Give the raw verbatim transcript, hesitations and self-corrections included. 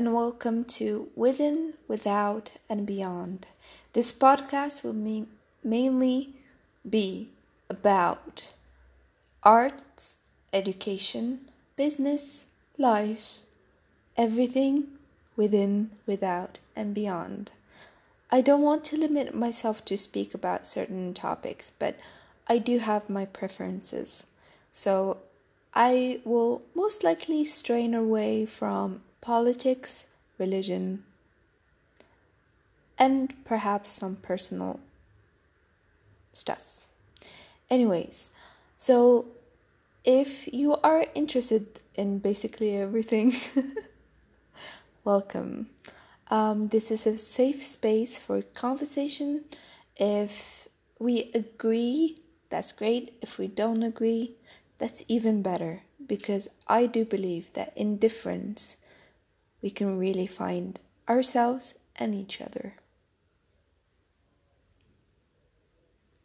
and welcome to Within, Without, and Beyond. This podcast will be mainly be about arts, education, business, life, everything within, without, and beyond. I don't want to limit myself to speak about certain topics, but I do have my preferences. So I will most likely stray away from politics, religion, and perhaps some personal stuff. Anyways, so if you are interested in basically everything, welcome. Um, this is a safe space for conversation. If we agree, that's great. If we don't agree, that's even better, because I do believe that in difference, we can really find ourselves and each other.